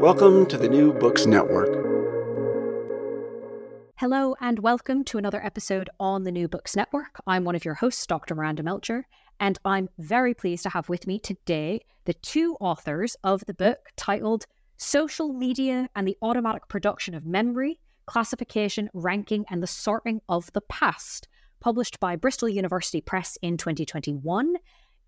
Welcome to the New Books Network. Hello and welcome to another episode on the New Books Network. I'm one of your hosts, Dr. Miranda Melcher, and I'm very pleased to have with me today the two authors of the book titled Social Media and the Automatic Production of Memory, Classification, Ranking, and the Sorting of the Past, published by Bristol University Press in 2021.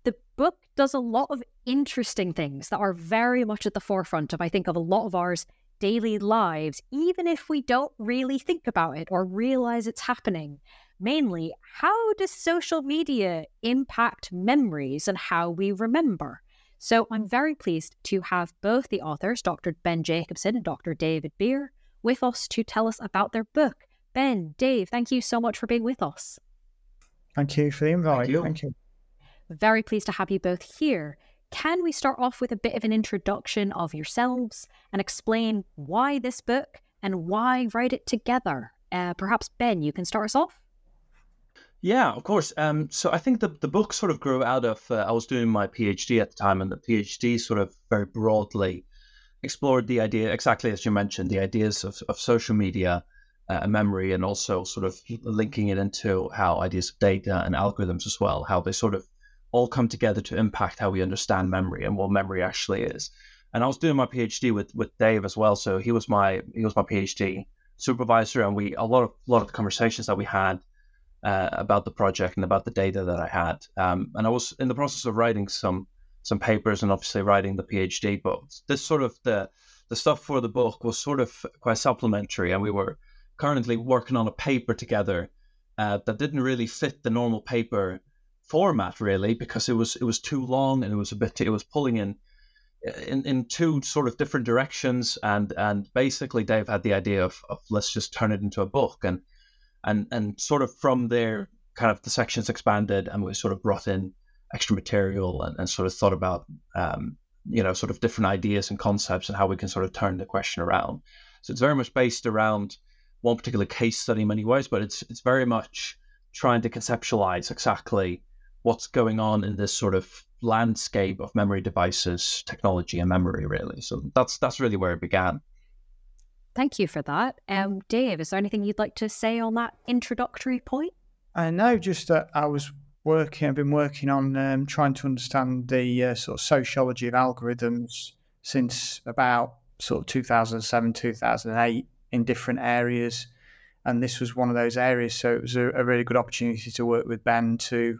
The book does a lot of interesting things that are very much at the forefront of, I think, of a lot of our daily lives, even if we don't really think about it or realize it's happening. Mainly, how does social media impact memories and how we remember? So I'm very pleased to have both the authors, Dr. Ben Jacobsen and Dr. David Beer, with us to tell us about their book. Ben, Dave, thank you so much for being with us. Thank you for the invite. Thank you. Very pleased to have you both here. Can we start off with a bit of an introduction of yourselves and explain why this book and why write it together? Perhaps, Ben, you can start us off. Yeah, of course. So I think the book sort of grew out of, I was doing my PhD at the time, and the PhD sort of very broadly explored the idea, exactly as you mentioned, the ideas of social media and memory, and also sort of linking it into how ideas of data and algorithms as well, how they sort of all come together to impact how we understand memory and what memory actually is. And I was doing my PhD with Dave as well, so he was my PhD supervisor, and a lot of the conversations that we had about the project and about the data that I had. And I was in the process of writing some papers and obviously writing the PhD, but this sort of the stuff for the book was sort of quite supplementary, and we were currently working on a paper together that didn't really fit the normal paper format, really, because it was too long, and it was pulling in two sort of different directions, and basically Dave had the idea of let's just turn it into a book, and sort of from there kind of the sections expanded, and we sort of brought in extra material and sort of thought about sort of different ideas and concepts and how we can sort of turn the question around. So it's very much based around one particular case study in many ways, but it's very much trying to conceptualize exactly what's going on in this sort of landscape of memory devices, technology and memory, really. So that's really where it began. Thank you for that. Dave, is there anything you'd like to say on that introductory point? No, just that I've been working on trying to understand the sort of sociology of algorithms since about sort of 2007, 2008 in different areas. And this was one of those areas. So it was a really good opportunity to work with Ben to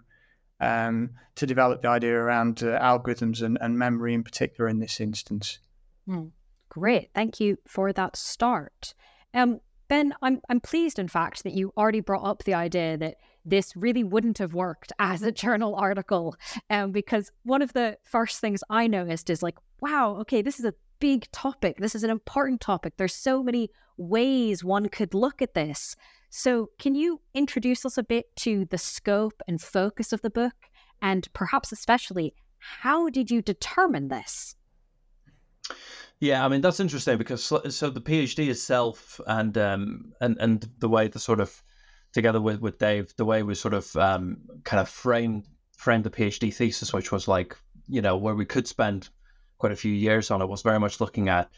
develop the idea around algorithms and memory in particular in this instance. Great. Thank you for that start. Ben, I'm pleased, in fact, that you already brought up the idea that this really wouldn't have worked as a journal article, because one of the first things I noticed is like, wow, okay, this is a big topic. This is an important topic. There's so many ways one could look at this. So can you introduce us a bit to the scope and focus of the book, and perhaps especially, how did you determine this? Yeah, I mean, that's interesting because so the PhD itself and the way the sort of, together with Dave, the way we sort of kind of framed the PhD thesis, which was like, you know, where we could spend quite a few years on it, was very much looking at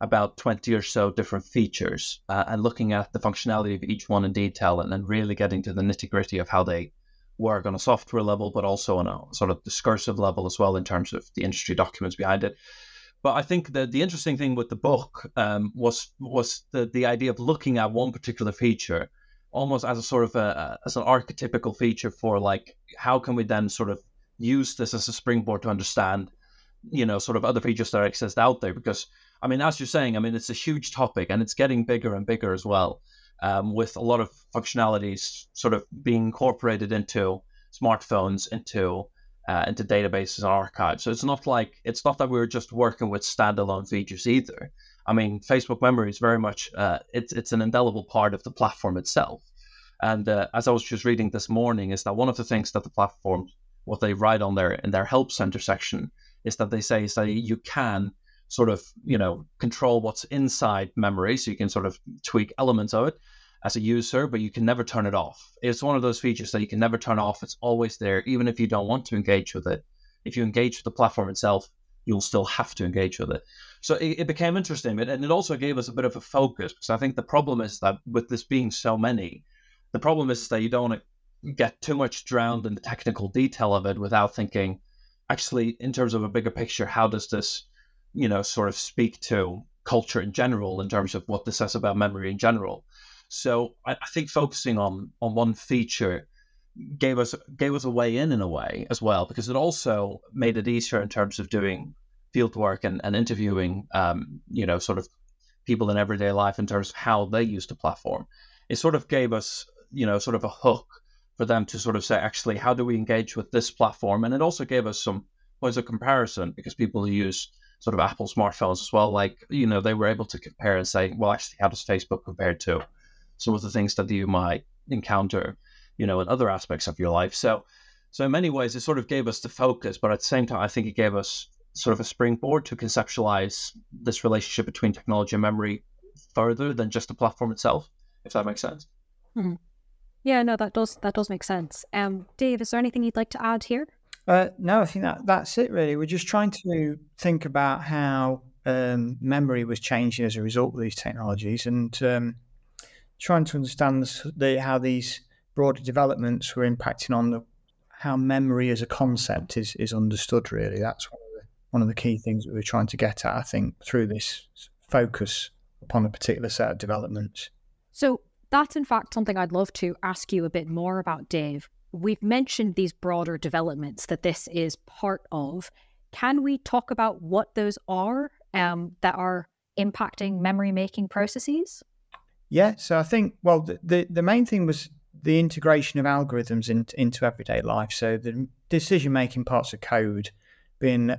about 20 or so different features and looking at the functionality of each one in detail, and then really getting to the nitty-gritty of how they work on a software level, but also on a sort of discursive level as well in terms of the industry documents behind it. But I think that the interesting thing with the book was the idea of looking at one particular feature almost as a sort of as an archetypical feature for, like, how can we then sort of use this as a springboard to understand, you know, sort of other features that exist out there. Because, I mean, as you're saying, I mean, it's a huge topic and it's getting bigger and bigger as well, with a lot of functionalities sort of being incorporated into smartphones, into into databases and archives. So it's not that we're just working with standalone features either. I mean, Facebook memory is very much, it's an indelible part of the platform itself. And as I was just reading this morning, is that one of the things that the platform, what they write on their in their help center section, is that they say is that you can sort of, you know, control what's inside memory. So you can sort of tweak elements of it as a user, but you can never turn it off. It's one of those features that you can never turn off. It's always there, even if you don't want to engage with it. If you engage with the platform itself, you'll still have to engage with it. So it became interesting. And it also gave us a bit of a focus, because I think the problem is that with this being so many, the problem is that you don't want to get too much drowned in the technical detail of it without thinking, actually, in terms of a bigger picture, how does this, you know, sort of speak to culture in general, in terms of what this says about memory in general. So I think focusing on one feature gave us a way in a way as well, because it also made it easier in terms of doing field work and interviewing, you know, sort of people in everyday life in terms of how they use the platform. It sort of gave us, you know, sort of a hook for them to sort of say, actually, how do we engage with this platform? And it also gave us some points of comparison, because people who use sort of Apple smartphones as well, like, you know, they were able to compare and say, well, actually, how does Facebook compare to some of the things that you might encounter, you know, in other aspects of your life? So in many ways, it sort of gave us the focus, but at the same time, I think it gave us sort of a springboard to conceptualize this relationship between technology and memory further than just the platform itself, if that makes sense. Mm-hmm. Yeah, no, that does make sense. Dave, is there anything you'd like to add here? No, I think that's it, really. We're just trying to think about how memory was changing as a result of these technologies, and trying to understand how these broader developments were impacting on how memory as a concept is understood, really. That's one of the key things that we're trying to get at, I think, through this focus upon a particular set of developments. So that's, in fact, something I'd love to ask you a bit more about, Dave. We've mentioned these broader developments that this is part of. Can we talk about what those are that are impacting memory-making processes? Yeah, so I think, well, the main thing was the integration of algorithms into everyday life. So the decision-making parts of code being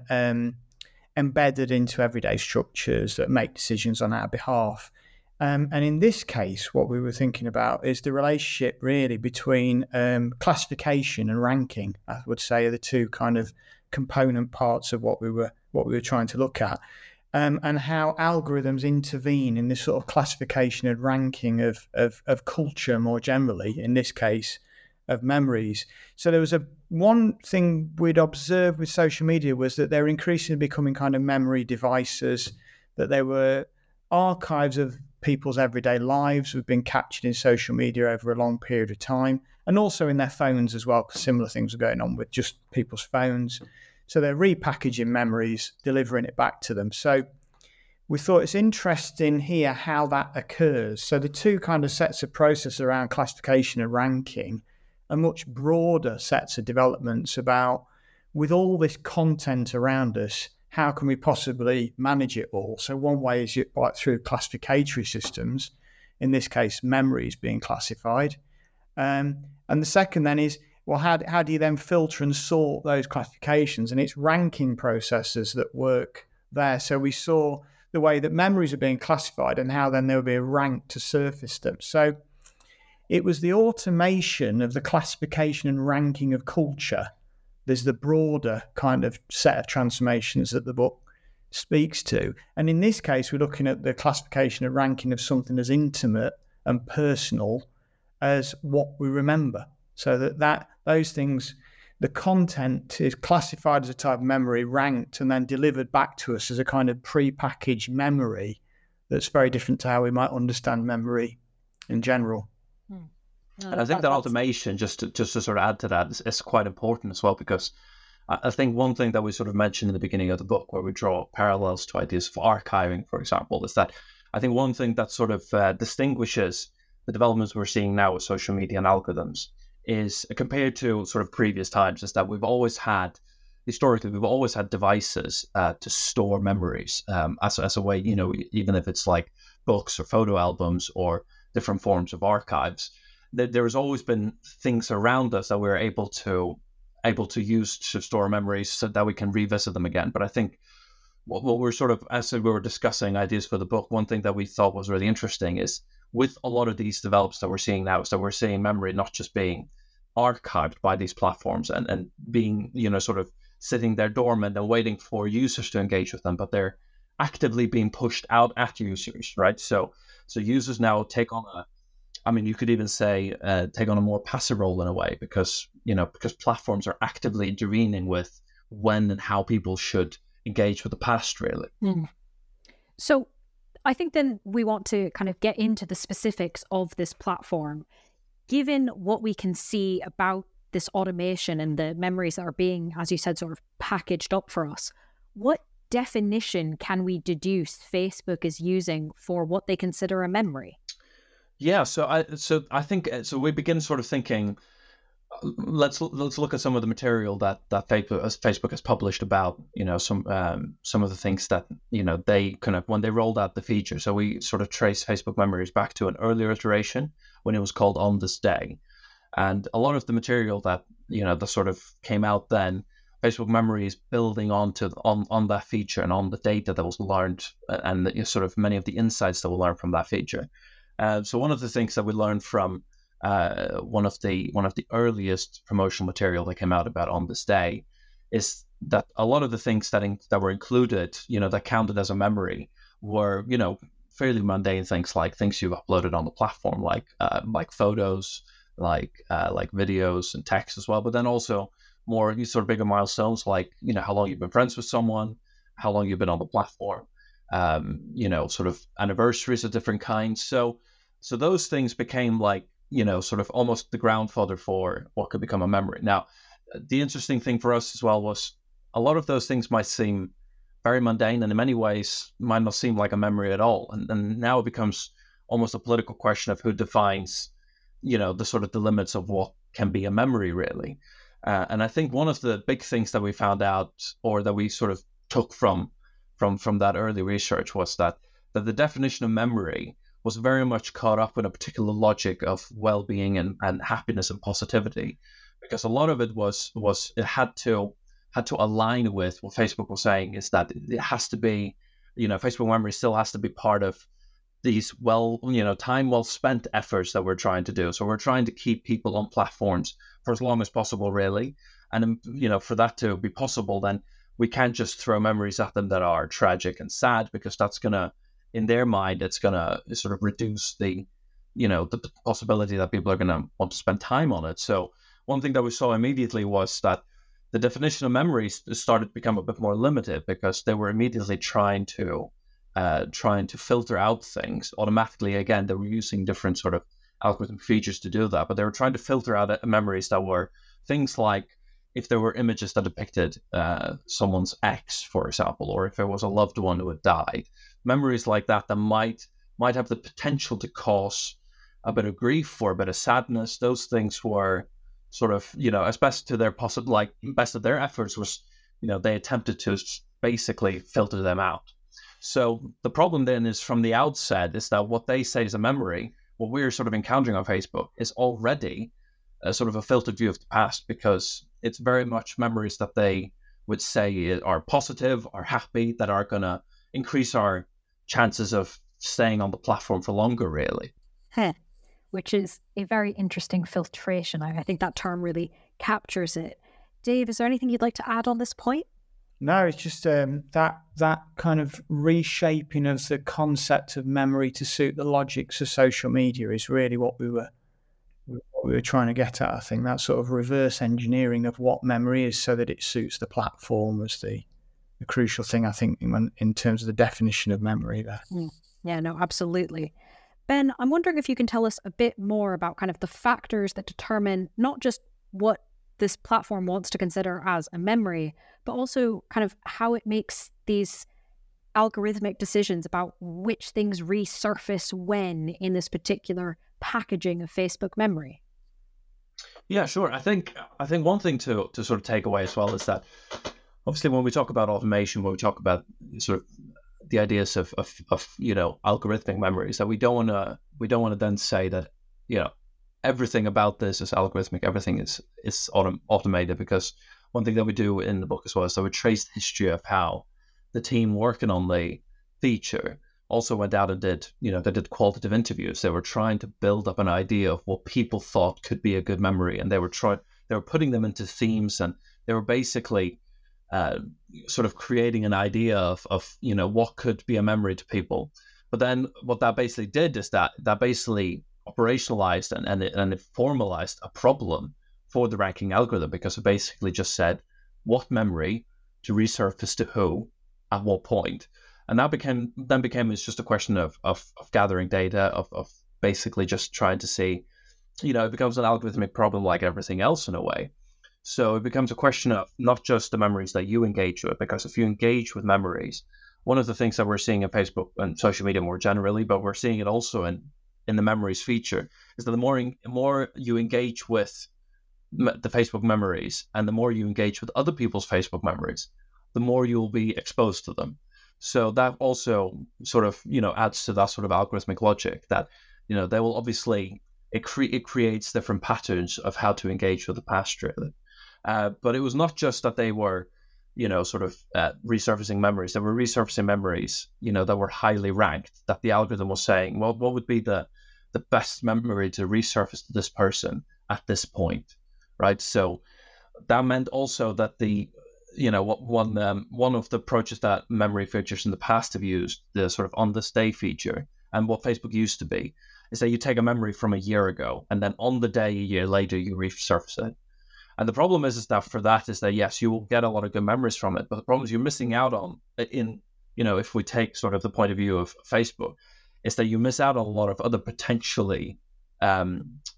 embedded into everyday structures that make decisions on our behalf. And in this case, what we were thinking about is the relationship really between classification and ranking, I would say, are the two kind of component parts of what we were trying to look at, and how algorithms intervene in this sort of classification and ranking of culture more generally, in this case, of memories. So there was one thing we'd observed with social media was that they're increasingly becoming kind of memory devices, that they were archives of people's everyday lives have been captured in social media over a long period of time, and also in their phones as well, because similar things are going on with just people's phones. So they're repackaging memories, delivering it back to them. So we thought it's interesting here how that occurs. So the two kind of sets of processes around classification and ranking are much broader sets of developments about, with all this content around us, how can we possibly manage it all? So one way is through classificatory systems, in this case, memories being classified. And the second then is, well, how do you then filter and sort those classifications? And it's ranking processes that work there. So we saw the way that memories are being classified and how then there would be a rank to surface them. So it was the automation of the classification and ranking of culture. There's the broader kind of set of transformations that the book speaks to. And in this case, we're looking at the classification and ranking of something as intimate and personal as what we remember. So that those things, the content is classified as a type of memory, ranked, and then delivered back to us as a kind of pre-packaged memory that's very different to how we might understand memory in general. Hmm. And I think that automation, just to sort of add to that, is quite important as well, because I think one thing that we sort of mentioned in the beginning of the book, where we draw parallels to ideas of archiving, for example, is that I think one thing that sort of distinguishes the developments we're seeing now with social media and algorithms is, compared to sort of previous times, is that historically, we've always had devices to store memories as a way, you know, even if it's like books or photo albums or different forms of archives. There has always been things around us that we're able to able to use to store memories so that we can revisit them again. But I think what we're sort of, as we were discussing ideas for the book, one thing that we thought was really interesting is with a lot of these develops that we're seeing now, is that we're seeing memory not just being archived by these platforms and being, you know, sort of sitting there dormant and waiting for users to engage with them, but they're actively being pushed out at users, right? So users now take on a more passive role in a way, because platforms are actively intervening with when and how people should engage with the past, really. Mm. So I think then we want to kind of get into the specifics of this platform. Given what we can see about this automation and the memories that are being, as you said, sort of packaged up for us, what definition can we deduce Facebook is using for what they consider a memory? Yeah, so I think we begin sort of thinking, let's look at some of the material that Facebook has published about, you know, some of the things that, you know, they kind of, when they rolled out the feature. So we sort of trace Facebook memories back to an earlier iteration when it was called On This Day, and a lot of the material that, you know, that sort of came out then, Facebook memory is building on that feature and on the data that was learned and the, sort of many of the insights that we learned from that feature. So one of the things that we learned from one of the earliest promotional material that came out about On This Day is that a lot of the things that were included, you know, that counted as a memory were, you know, fairly mundane things like things you've uploaded on the platform, like photos, like videos and text as well. But then also more these sort of bigger milestones, like, you know, how long you've been friends with someone, how long you've been on the platform. You know, sort of anniversaries of different kinds. So those things became like, you know, sort of almost the grandfather for what could become a memory. Now, the interesting thing for us as well was a lot of those things might seem very mundane and in many ways might not seem like a memory at all. And now it becomes almost a political question of who defines, you know, the sort of the limits of what can be a memory, really. And I think one of the big things that we found out, or that we sort of took from that early research, was that the definition of memory was very much caught up in a particular logic of well-being and happiness and positivity, because a lot of it was it had to align with what Facebook was saying, is that it has to be, you know, Facebook memory still has to be part of these, well, you know, time well spent efforts that we're trying to do. So we're trying to keep people on platforms for as long as possible, really, and, you know, for that to be possible, then we can't just throw memories at them that are tragic and sad, because that's going to, in their mind, it's going to sort of reduce the, you know, the possibility that people are going to want to spend time on it. So one thing that we saw immediately was that the definition of memories started to become a bit more limited, because they were immediately trying to filter out things automatically. Again, they were using different sort of algorithm features to do that, but they were trying to filter out memories that were things like, if there were images that depicted someone's ex, for example, or if it was a loved one who had died, memories like that might have the potential to cause a bit of grief or a bit of sadness. Those things were sort of, you know, as best to their possible, like best of their efforts was, you know, they attempted to basically filter them out. So the problem then is, from the outset, is that what they say is a memory, what we're sort of encountering on Facebook, is already a sort of a filtered view of the past, because it's very much memories that they would say are positive, are happy, that are going to increase our chances of staying on the platform for longer, really. Huh. Which is a very interesting filtration. I think that term really captures it. Dave, is there anything you'd like to add on this point? No, it's just that kind of reshaping of the concept of memory to suit the logics of social media is really what we were trying to get at, I think, that sort of reverse engineering of what memory is so that it suits the platform was the crucial thing, I think, in terms of the definition of memory there. Yeah, no, absolutely. Ben, I'm wondering if you can tell us a bit more about kind of the factors that determine not just what this platform wants to consider as a memory, but also kind of how it makes these algorithmic decisions about which things resurface when in this particular packaging of Facebook memory. Yeah, sure. I think one thing to sort of take away as well is that obviously when we talk about automation, when we talk about sort of the ideas of you know, algorithmic memories, that we don't want to then say that, you know, everything about this is algorithmic. Everything is automated, because one thing that we do in the book as well is that we trace the history of how the team working on the feature also went out and did, they did qualitative interviews. They were trying to build up an idea of what people thought could be a good memory, and they were putting them into themes, and they were basically sort of creating an idea of what could be a memory to people. But then what that basically did is that basically operationalized and it formalized a problem for the ranking algorithm, because it basically just said what memory to resurface to who at what point. And that became it's just a question of gathering data, of basically just trying to see, it becomes an algorithmic problem like everything else in a way. So it becomes a question of not just the memories that you engage with, because if you engage with memories, one of the things that we're seeing in Facebook and social media more generally, but we're seeing it also in the memories feature, is that the more you engage with the Facebook memories and the more you engage with other people's Facebook memories, the more you'll be exposed to them. So that also sort of, adds to that sort of algorithmic logic that, they will obviously, it creates different patterns of how to engage with the past, really. But it was not just that they were, resurfacing memories. They were resurfacing memories, that were highly ranked, that the algorithm was saying, well, what would be the best memory to resurface to this person at this point, right? So that meant also that one of the approaches that memory features in the past have used, the sort of on this day feature, and what Facebook used to be, is that you take a memory from a year ago, and then on the day a year later, you resurface it. And the problem is that yes, you will get a lot of good memories from it, but the problem is you're missing out on, if we take sort of the point of view of Facebook, is that you miss out on a lot of other potentially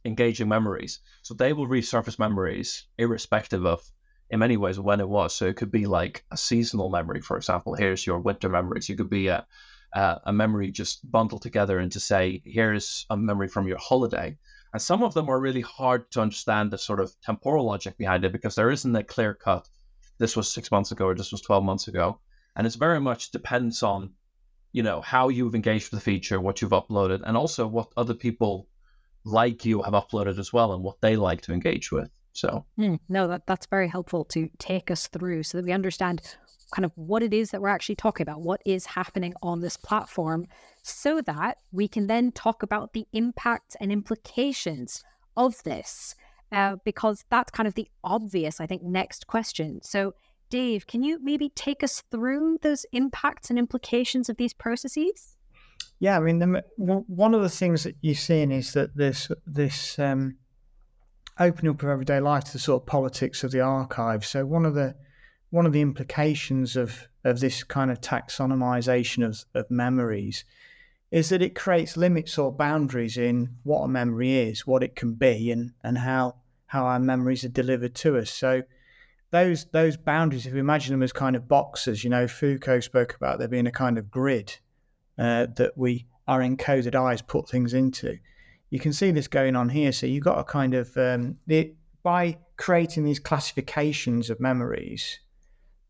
engaging memories. So they will resurface memories irrespective of, in many ways, when it was. So it could be like a seasonal memory, for example. Here's your winter memories. You could be a memory just bundled together into, say, here's a memory from your holiday. And some of them are really hard to understand the sort of temporal logic behind it, because there isn't a clear cut, this was 6 months ago or this was 12 months ago. And it's very much depends on, how you've engaged with the feature, what you've uploaded, and also what other people like you have uploaded as well and what they like to engage with. So no, that's very helpful to take us through so that we understand kind of what it is that we're actually talking about, what is happening on this platform, so that we can then talk about the impact and implications of this, because that's kind of the obvious, I think, next question. So Dave, can you maybe take us through those impacts and implications of these processes? Yeah, I mean, one of the things that you've seen is that this opening up of everyday life to the sort of politics of the archive. So one of the implications of this kind of taxonomization of memories is that it creates limits or boundaries in what a memory is, what it can be, and how our memories are delivered to us. So those boundaries, if we imagine them as kind of boxes, Foucault spoke about there being a kind of grid that our encoded eyes put things into. You can see this going on here. So you've got a kind of, by creating these classifications of memories,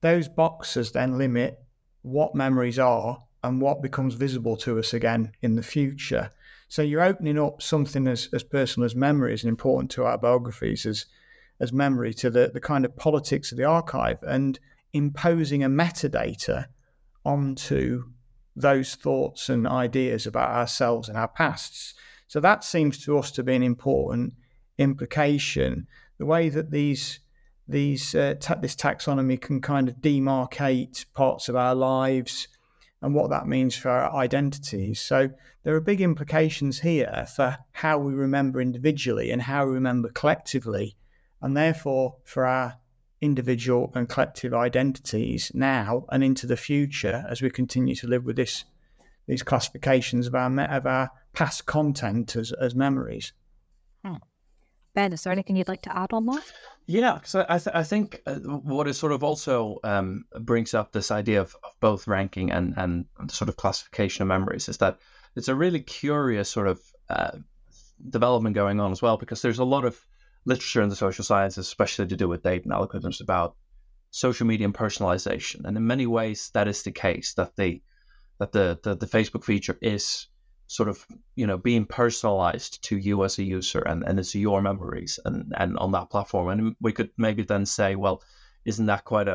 those boxes then limit what memories are and what becomes visible to us again in the future. So you're opening up something as personal as memories and important to our biographies as memory to the kind of politics of the archive, and imposing a metadata onto those thoughts and ideas about ourselves and our pasts. So that seems to us to be an important implication. The way that this taxonomy can kind of demarcate parts of our lives and what that means for our identities. So there are big implications here for how we remember individually and how we remember collectively, and therefore for our individual and collective identities now and into the future as we continue to live with these classifications of our past content as memories. Ben, is there anything you'd like to add on that? Yeah, because I think what is sort of also brings up this idea of both ranking and sort of classification of memories is that it's a really curious sort of development going on as well, because there's a lot of literature in the social sciences, especially to do with data and algorithms, about social media and personalization. And in many ways, that is the case, that the Facebook feature is sort of, you know, being personalized to you as a user, and it's your memories and on that platform. And we could maybe then say, well, isn't that quite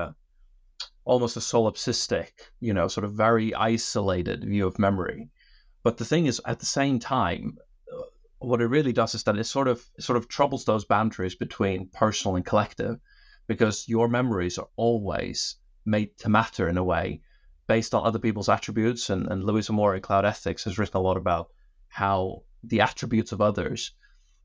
almost a solipsistic, you know, sort of very isolated view of memory? But the thing is, at the same time, what it really does is that it sort of troubles those boundaries between personal and collective, because your memories are always made to matter in a way based on other people's attributes. And Louisa Moore in Cloud Ethics has written a lot about how the attributes of others,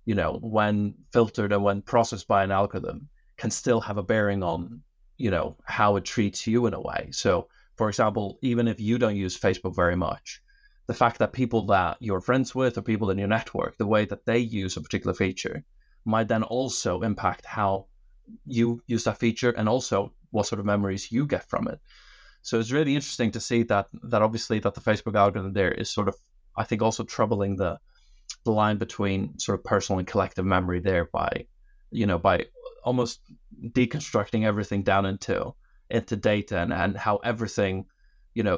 you know, when filtered and when processed by an algorithm, can still have a bearing on, you know, how it treats you in a way. So, for example, even if you don't use Facebook very much, the fact that people that you're friends with or people in your network, the way that they use a particular feature might then also impact how you use that feature and also what sort of memories you get from it. So it's really interesting to see that obviously that the Facebook algorithm there is sort of, I think, also troubling the line between sort of personal and collective memory there by almost deconstructing everything down into data and how everything, you know,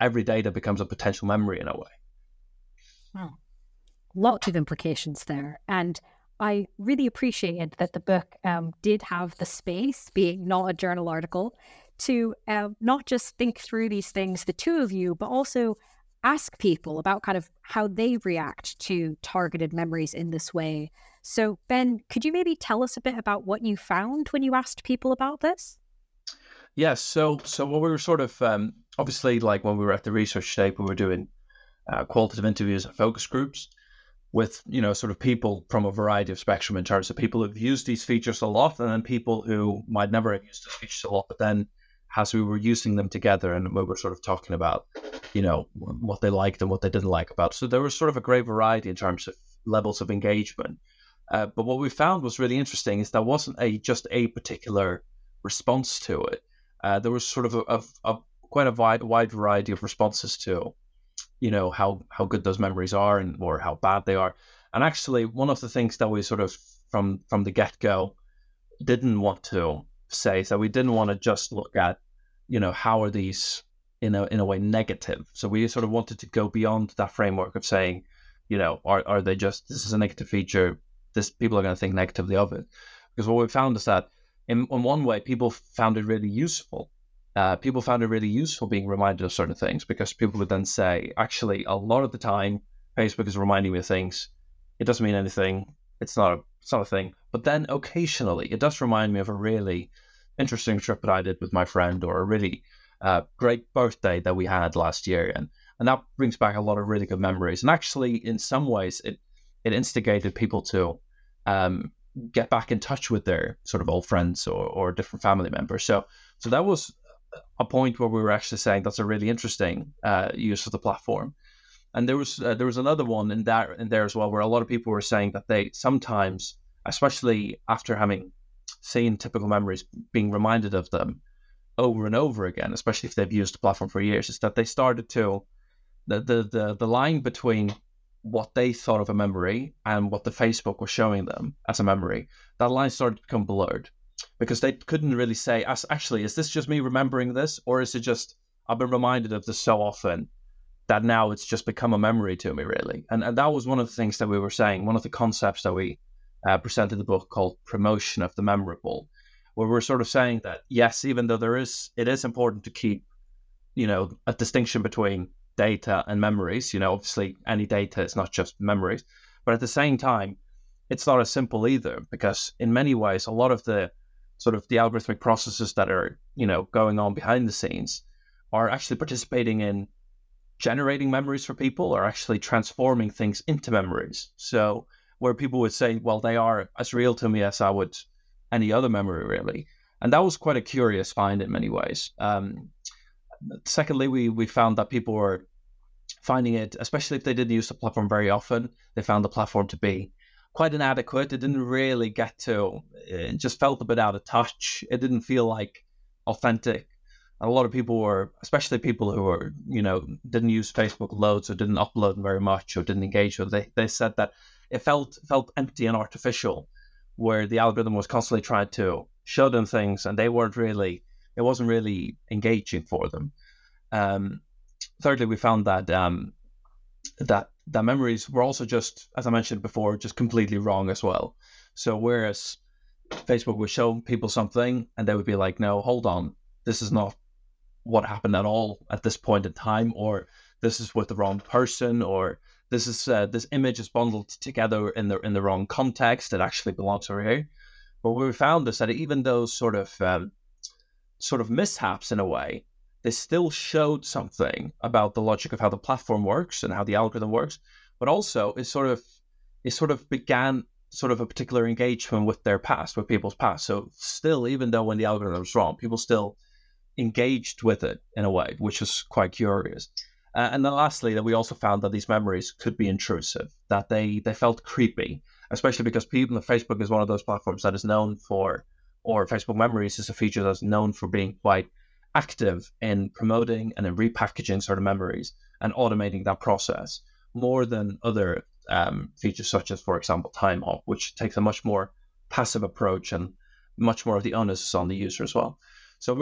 every data becomes a potential memory in a way. Wow. Lots of implications there. And I really appreciated that the book did have the space, being not a journal article, to not just think through these things, the two of you, but also ask people about kind of how they react to targeted memories in this way. So Ben, could you maybe tell us a bit about what you found when you asked people about this? Yes. So what we were sort of, obviously, like when we were at the research tape, we were doing qualitative interviews and focus groups with, you know, sort of people from a variety of spectrum in terms of people who've used these features a lot and then people who might never have used these features a lot, but then as we were using them together and we were sort of talking about, you know, what they liked and what they didn't like about. So there was sort of a great variety in terms of levels of engagement. But what we found was really interesting is there wasn't just a particular response to it. There was sort of a quite a wide variety of responses to, you know, how good those memories are and or how bad they are. And actually, one of the things that we sort of from the get-go didn't want to say is that we didn't want to just look at, you know, how are these in a way negative. So we sort of wanted to go beyond that framework of saying, you know, are they just, this is a negative feature, this people are going to think negatively of it. Because what we found is that in one way, people found it really useful. People found it really useful being reminded of certain things, because people would then say, actually, a lot of the time, Facebook is reminding me of things. It doesn't mean anything. It's not a thing. But then occasionally, it does remind me of a really interesting trip that I did with my friend, or a really great birthday that we had last year. And that brings back a lot of really good memories. And actually, in some ways, it instigated people to get back in touch with their sort of old friends or different family members. So that was a point where we were actually saying that's a really interesting use of the platform. And there was another one in there as well, where a lot of people were saying that they sometimes, especially after having seen typical memories being reminded of them over and over again, especially if they've used the platform for years, is that they started to the line between what they thought of a memory and what the Facebook was showing them as a memory, that line started to become blurred, because they couldn't really say, actually, is this just me remembering this? Or is it just, I've been reminded of this so often that now it's just become a memory to me, really. And that was one of the things that we were saying, one of the concepts that we presented in the book called promotion of the memorable, where we're sort of saying that, yes, even though it is important to keep, you know, a distinction between data and memories, you know, obviously any data is not just memories, but at the same time, it's not as simple either, because in many ways, a lot of the sort of the algorithmic processes that are, you know, going on behind the scenes are actually participating in generating memories for people, or actually transforming things into memories. So where people would say, well, they are as real to me as I would any other memory, really. And that was quite a curious find in many ways. Secondly, we found that people were finding it, especially if they didn't use the platform very often, they found the platform to be quite inadequate. It didn't really it just felt a bit out of touch. It didn't feel like authentic. And a lot of people were, especially people who were, you know, didn't use Facebook loads or didn't upload very much or didn't engage, or they said that it felt empty and artificial, where the algorithm was constantly trying to show them things and they weren't really, it wasn't really engaging for them. Thirdly, we found that their memories were also just, as I mentioned before, just completely wrong as well. So whereas Facebook would show people something and they would be like, no, hold on, this is not what happened at all at this point in time, or this is with the wrong person, or this is this image is bundled together in the wrong context. It actually belongs over here. But what we found is that even those sort of mishaps in a way, they still showed something about the logic of how the platform works and how the algorithm works, but also it sort of began sort of a particular engagement with their past, with people's past. So still, even though when the algorithm was wrong, people still engaged with it in a way, which is quite curious. And then lastly, that we also found that these memories could be intrusive, that they felt creepy, especially because people, Facebook is one of those platforms that is known for, or Facebook Memories is a feature that's known for being quite active in promoting and in repackaging sort of memories and automating that process more than other features such as, for example, Time Hop, which takes a much more passive approach and much more of the onus is on the user as well. So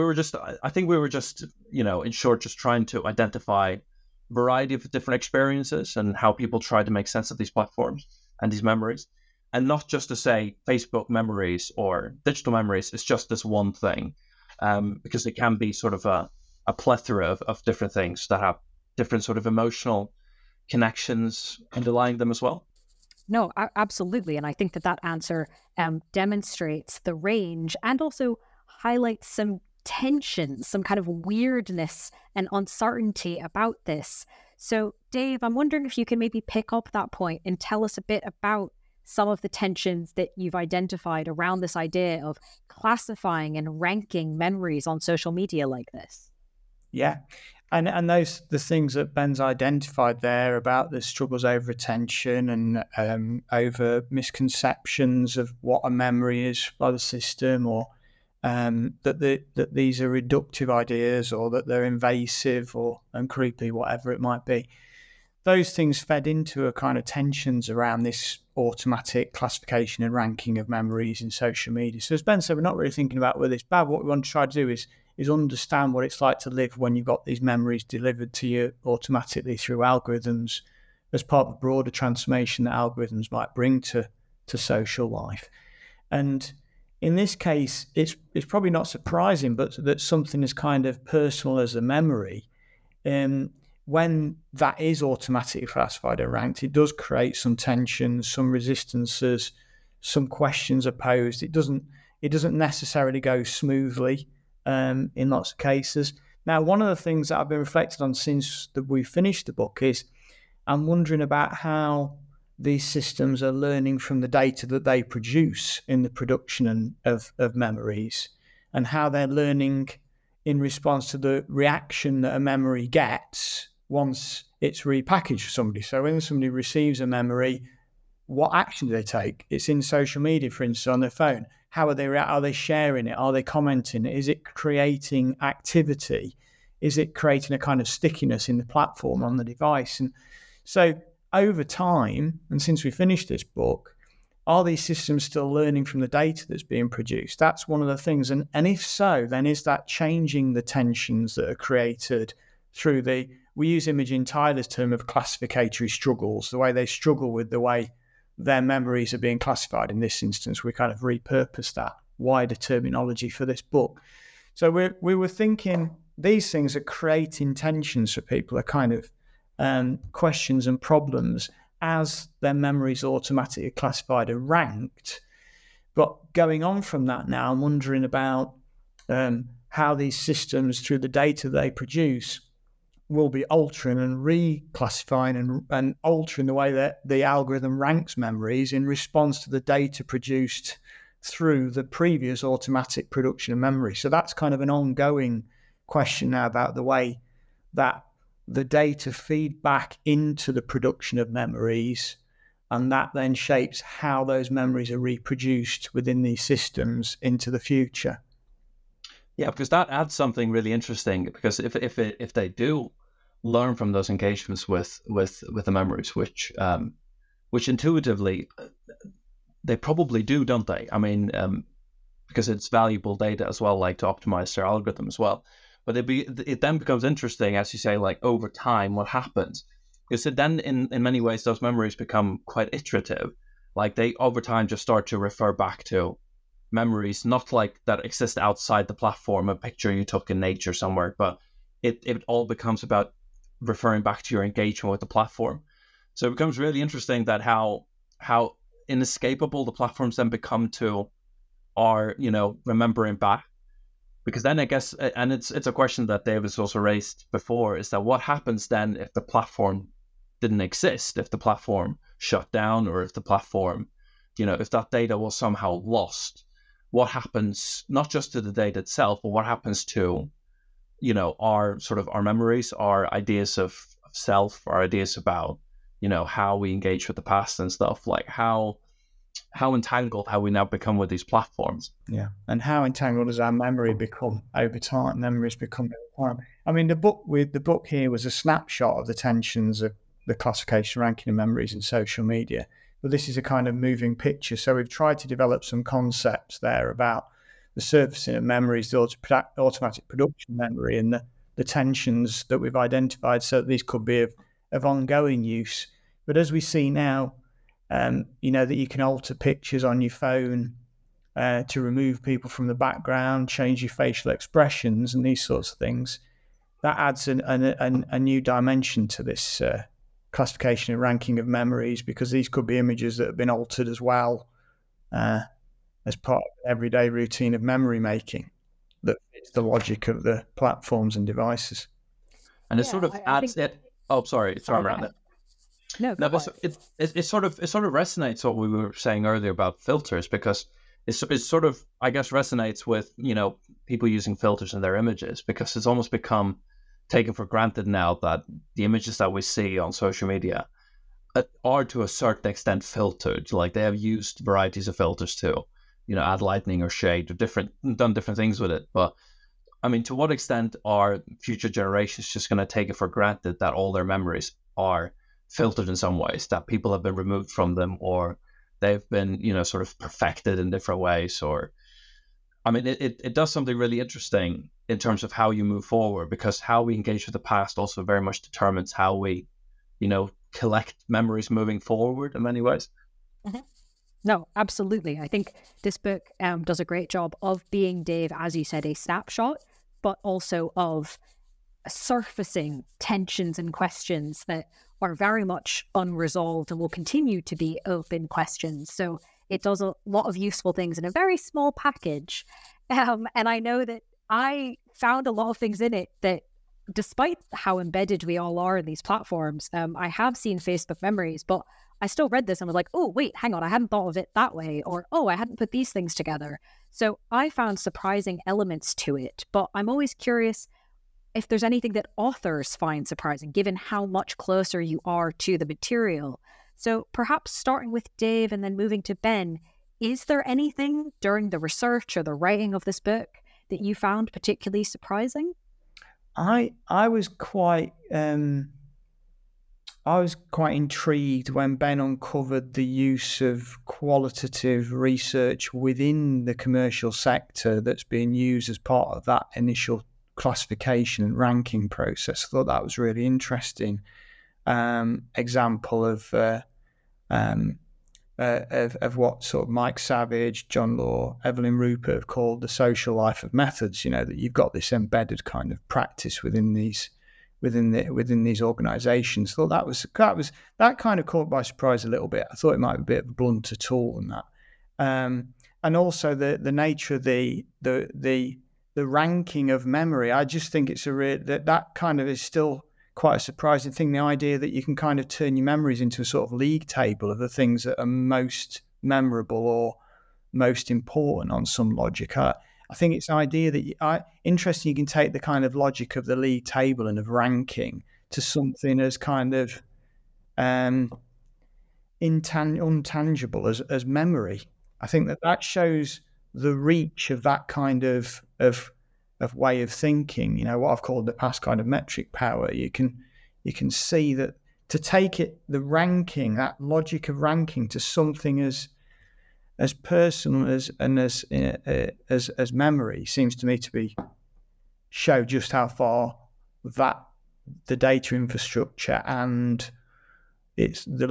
I think we were just, you know, in short, just trying to identify variety of different experiences and how people try to make sense of these platforms and these memories. And not just to say Facebook memories or digital memories is just this one thing, because it can be sort of a plethora of different things that have different sort of emotional connections underlying them as well. No, absolutely. And I think that answer demonstrates the range and also highlights some tension, some kind of weirdness and uncertainty about this. So, Dave, I'm wondering if you can maybe pick up that point and tell us a bit about some of the tensions that you've identified around this idea of classifying and ranking memories on social media like this. Yeah. And those, the things that Ben's identified there about the struggles over attention and over misconceptions of what a memory is by the system, or that these are reductive ideas, or that they're invasive and creepy, whatever it might be. Those things fed into a kind of tensions around this automatic classification and ranking of memories in social media. So as Ben said, we're not really thinking about whether it's bad. What we want to try to do is understand what it's like to live when you've got these memories delivered to you automatically through algorithms as part of the broader transformation that algorithms might bring to social life. And in this case, it's probably not surprising, but that something as kind of personal as a memory, when that is automatically classified and ranked, it does create some tensions, some resistances, some questions are posed. It doesn't necessarily go smoothly in lots of cases. Now, one of the things that I've been reflecting on since we finished the book is I'm wondering about how these systems are learning from the data that they produce in the production of memories, and how they're learning in response to the reaction that a memory gets once it's repackaged for somebody. So when somebody receives a memory, what action do they take? It's in social media, for instance, on their phone. How are they? Are they sharing it? Are they commenting? Is it creating activity? Is it creating a kind of stickiness in the platform on the device? And so over time, and since we finished this book, are these systems still learning from the data that's being produced? That's one of the things. And if so, then is that changing the tensions that are created through the, we use Imogen Tyler's term of classificatory struggles, the way they struggle with the way their memories are being classified. In this instance, we kind of repurposed that wider terminology for this book. So we were thinking these things are creating tensions for people, are kind of questions and problems as their memories automatically classified and ranked. But going on from that now, I'm wondering about how these systems, through the data they produce, will be altering and reclassifying and altering the way that the algorithm ranks memories in response to the data produced through the previous automatic production of memory. So that's kind of an ongoing question now about the way that the data feed back into the production of memories, and that then shapes how those memories are reproduced within these systems into the future. Yeah, because that adds something really interesting, because if they do learn from those engagements with the memories, which intuitively they probably do, don't they? I mean, because it's valuable data as well, like to optimize their algorithm as well. But it then becomes interesting, as you say, like over time, what happens So then in many ways, those memories become quite iterative. Like they over time just start to refer back to memories, not like that exist outside the platform, a picture you took in nature somewhere, but it all becomes about referring back to your engagement with the platform. So it becomes really interesting that how inescapable the platforms then become to our, you know, remembering back. Because then I guess, and it's a question that David's also raised before, is that what happens then if the platform didn't exist, if the platform shut down, or if the platform, you know, if that data was somehow lost, what happens not just to the data itself, but what happens to, you know, our sort of our memories, our ideas of self, our ideas about, you know, how we engage with the past and stuff, like how entangled have we now become with these platforms? Yeah. And how entangled does our memory become over time? Memories become over time. I mean, the book here was a snapshot of the tensions of the classification, ranking of memories and social media. But this is a kind of moving picture. So we've tried to develop some concepts there about the surfacing of memories, the automatic production memory, and the tensions that we've identified, so that these could be of ongoing use. But as we see now, you know, that you can alter pictures on your phone to remove people from the background, change your facial expressions and these sorts of things. That adds a new dimension to this classification and ranking of memories, because these could be images that have been altered as well, as part of the everyday routine of memory making that fits the logic of the platforms and devices. And it sort of adds. It sort of resonates what we were saying earlier about filters, because it sort of, I guess, resonates with, you know, people using filters in their images, because it's almost become taken for granted now that the images that we see on social media are to a certain extent filtered. Like they have used varieties of filters to, you know, add lightning or shade or done different things with it. But I mean, to what extent are future generations just going to take it for granted that all their memories are filtered in some ways, that people have been removed from them, or they've been, you know, sort of perfected in different ways? Or I mean, it does something really interesting in terms of how you move forward, because how we engage with the past also very much determines how we, you know, collect memories moving forward in many ways. Mm-hmm. No, absolutely. I think this book does a great job of being, Dave, as you said, a snapshot, but also of surfacing tensions and questions that are very much unresolved and will continue to be open questions. So it does a lot of useful things in a very small package. And I know that I found a lot of things in it that, despite how embedded we all are in these platforms, I have seen Facebook memories, but I still read this and was like, oh, wait, hang on, I hadn't thought of it that way, or, oh, I hadn't put these things together. So I found surprising elements to it, but I'm always curious if there's anything that authors find surprising, given how much closer you are to the material. So perhaps starting with Dave and then moving to Ben, is there anything during the research or the writing of this book that you found particularly surprising? I was quite intrigued when Ben uncovered the use of qualitative research within the commercial sector that's being used as part of that initial classification and ranking process. I thought that was really interesting example of what sort of Mike Savage, John Law, Evelyn Rupert have called the social life of methods. You know, that you've got this embedded kind of practice within these organisations. Thought that kind of caught by surprise a little bit. I thought it might be a bit of a blunter tool than that, and also the nature of the ranking of memory. I just think it's that kind of is still quite a surprising thing. The idea that you can kind of turn your memories into a sort of league table of the things that are most memorable or most important on some logic. I think it's the idea that interesting, you can take the kind of logic of the league table and of ranking to something as kind of untangible as memory. I think that shows the reach of that kind of way of thinking, you know, what I've called the past kind of metric power. You can see that to take it, the ranking, that logic of ranking, to something as personal as memory, seems to me to show just how far that the data infrastructure and it's the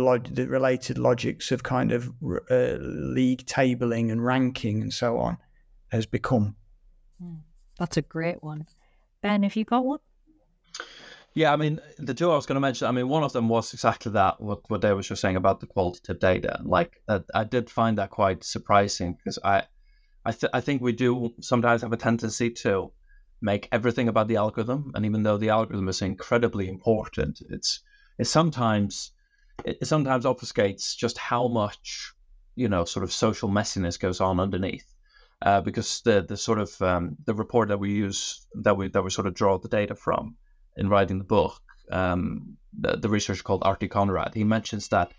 related logics of kind of league tabling and ranking and so on has become. That's a great one. Ben, have you got one? Yeah, I mean, the two I was going to mention, I mean, one of them was exactly that, what Dave was just saying about the qualitative data. Like, I did find that quite surprising because I think we do sometimes have a tendency to make everything about the algorithm. And even though the algorithm is incredibly important, it sometimes obfuscates just how much, you know, sort of social messiness goes on underneath. Because the sort of the report that we use, that we sort of draw the data from in writing the book, the researcher called Artie Conrad, he mentions that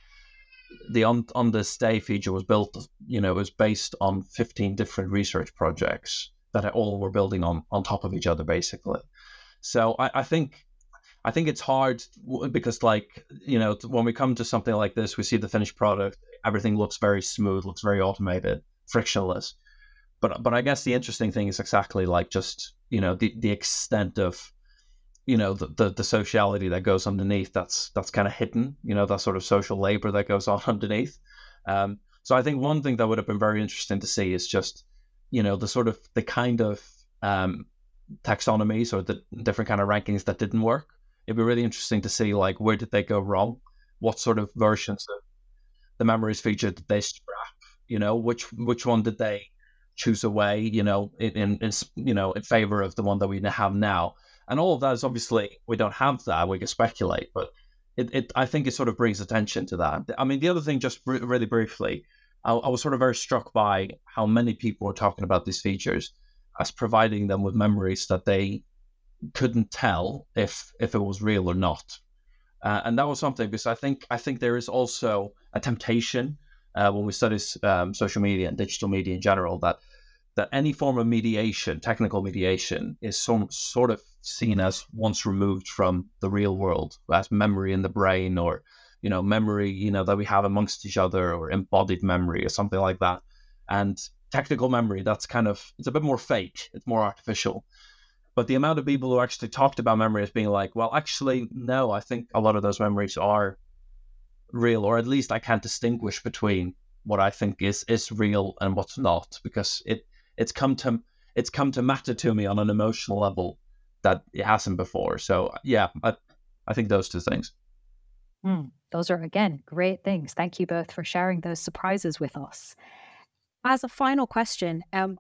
the on this day feature was built, you know, it was based on 15 different research projects that all were building on top of each other, basically. So I think it's hard because, like, you know, when we come to something like this, we see the finished product, everything looks very smooth, looks very automated, frictionless. But I guess the interesting thing is exactly like just, you know, the extent of, you know, the sociality that goes underneath that's kind of hidden, you know, that sort of social labor that goes on underneath. So I think one thing that would have been very interesting to see is just, you know, the kind of taxonomies or the different kind of rankings that didn't work. It'd be really interesting to see, like, where did they go wrong? What sort of versions of the memories feature did they scrap? You know, which one did they choose away? You know, in favor of the one that we have now. And all of that is obviously we don't have that. We can speculate, but I think it sort of brings attention to that. I mean, the other thing, just really briefly, I was sort of very struck by how many people were talking about these features as providing them with memories that they couldn't tell if it was real or not, and that was something because I think there is also a temptation when we study social media and digital media in general that any form of mediation, technical mediation, is some sort of seen as once removed from the real world, as memory in the brain, or, you know, memory, you know, that we have amongst each other, or embodied memory or something like that. And technical memory, that's kind of, it's a bit more fake, it's more artificial. But the amount of people who actually talked about memory as being like, well, actually, no, I think a lot of those memories are real, or at least I can't distinguish between what I think is real and what's not, because it's come to matter to me on an emotional level that it hasn't before. So yeah, I think those two things. Those are, again, great things. Thank you both for sharing those surprises with us. As a final question, I'm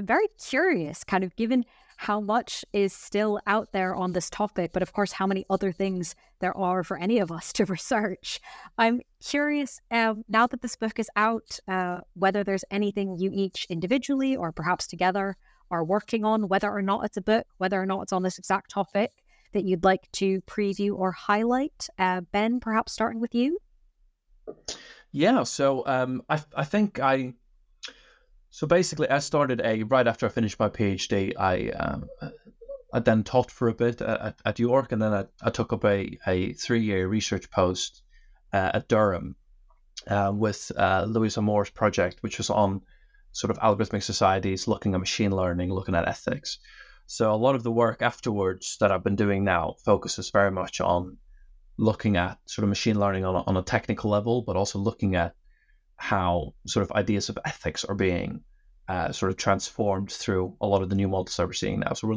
very curious, kind of given how much is still out there on this topic, but of course, how many other things there are for any of us to research. I'm curious, now that this book is out, whether there's anything you each individually or perhaps together are working on, whether or not it's a book, whether or not it's on this exact topic that you'd like to preview or highlight. Ben, perhaps starting with you. Yeah, so So basically, I started right after I finished my PhD, I then taught for a bit at York, and then I took up a 3-year research post at Durham with Louisa Moore's project, which was on sort of algorithmic societies, looking at machine learning, looking at ethics. So a lot of the work afterwards that I've been doing now focuses very much on looking at sort of machine learning on a technical level, but also looking at how sort of ideas of ethics are being sort of transformed through a lot of the new models that we're seeing now. So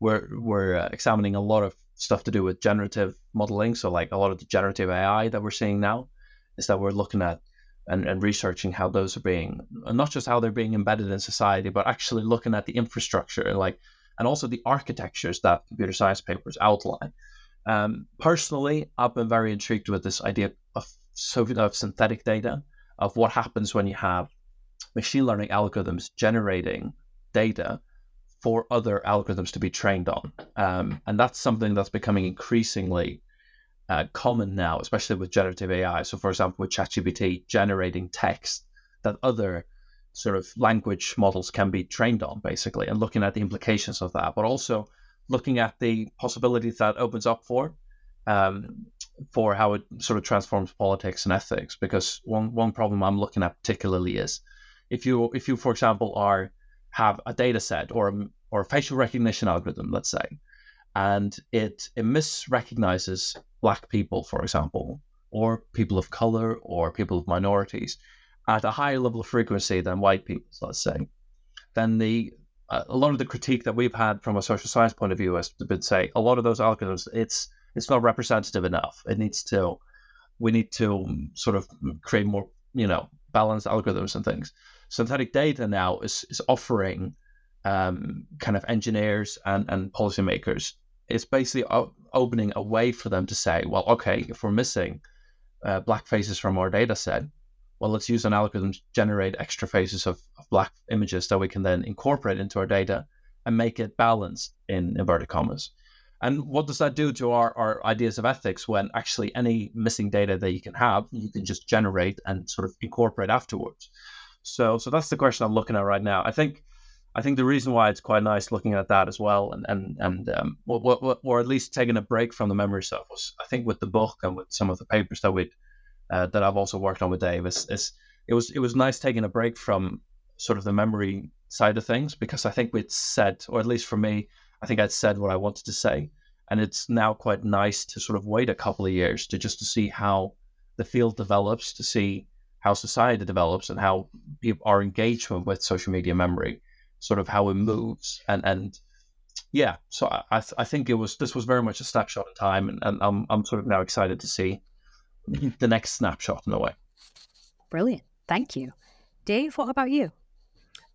we're examining a lot of stuff to do with generative modeling. So like a lot of the generative AI that we're seeing now is that we're looking at and researching how those are being, and not just how they're being embedded in society, but actually looking at the infrastructure, like, and also the architectures that computer science papers outline. Personally, I've been very intrigued with this idea of synthetic data, of what happens when you have machine learning algorithms generating data for other algorithms to be trained on. And that's something that's becoming increasingly common now, especially with generative AI. So for example, with ChatGPT generating text that other sort of language models can be trained on, basically, and looking at the implications of that, but also looking at the possibilities that opens up for how it sort of transforms politics and ethics, because one problem I'm looking at particularly is if you for example have a data set or a facial recognition algorithm, let's say, and it misrecognizes Black people, for example, or people of color or people of minorities at a higher level of frequency than white people, let's say. Then a lot of the critique that we've had from a social science point of view has been, say, a lot of those algorithms, it's not representative enough. We need to sort of create more, balanced algorithms and things. Synthetic data now is offering kind of engineers and policymakers. It's basically opening a way for them to say, well, okay, if we're missing black faces from our data set, well, let's use an algorithm to generate extra faces of black images that we can then incorporate into our data and make it balanced in inverted commas. And what does that do to our ideas of ethics when actually any missing data that you can have, you can just generate and sort of incorporate afterwards? So that's the question I'm looking at right now. I think the reason why it's quite nice looking at that as well, and or at least taking a break from the memory stuff, was, I think, with the book and with some of the papers that that I've also worked on with Dave, it was nice taking a break from sort of the memory side of things, because I think we'd said, or at least for me, I think I'd said what I wanted to say, and it's now quite nice to sort of wait a couple of years to see how the field develops, to see how society develops, and how our engagement with social media memory, sort of how it moves, and yeah. So I think this was very much a snapshot in time, and I'm sort of now excited to see the next snapshot in a way. Brilliant, thank you, Dave. What about you?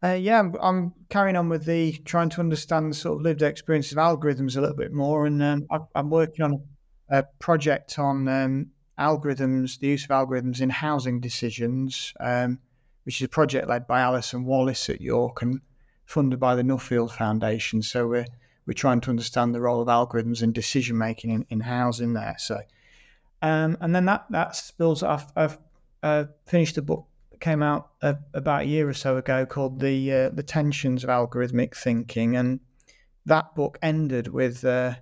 I'm carrying on with the trying to understand the sort of lived experience of algorithms a little bit more, and I'm working on a project on algorithms, the use of algorithms in housing decisions, which is a project led by Alison Wallace at York and funded by the Nuffield Foundation. So we're trying to understand the role of algorithms in decision making in housing there. So and then that spills off. I've finished a book that came out about a year or so ago called the Tensions of Algorithmic Thinking, and that book ended with a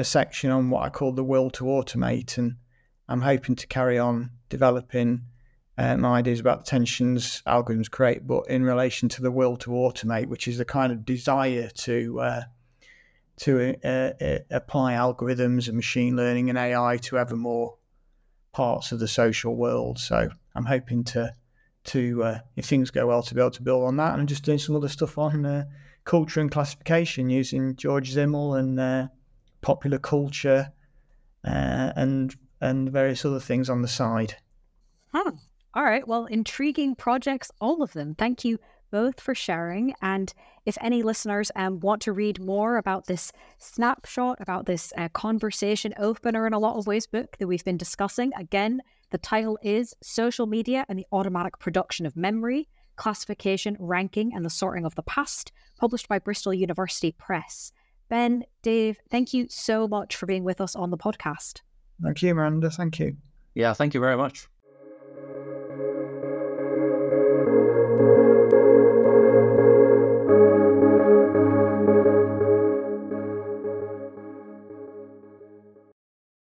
section on what I call the will to automate, and I'm hoping to carry on developing my ideas about the tensions algorithms create, but in relation to the will to automate, which is the kind of desire to apply algorithms and machine learning and AI to ever more parts of the social world. So I'm hoping to if things go well, to be able to build on that. And I'm just doing some other stuff on culture and classification using George Simmel and popular culture and various other things on the side. Huh. All right. Well, intriguing projects, all of them. Thank you both for sharing. And if any listeners want to read more about this snapshot, about this conversation opener in a lot of ways book that we've been discussing, again, the title is Social Media and the Automatic Production of Memory, Classification, Ranking, and the Sorting of the Past, published by Bristol University Press. Ben, Dave, thank you so much for being with us on the podcast. Thank you, Miranda. Thank you. Yeah, thank you very much.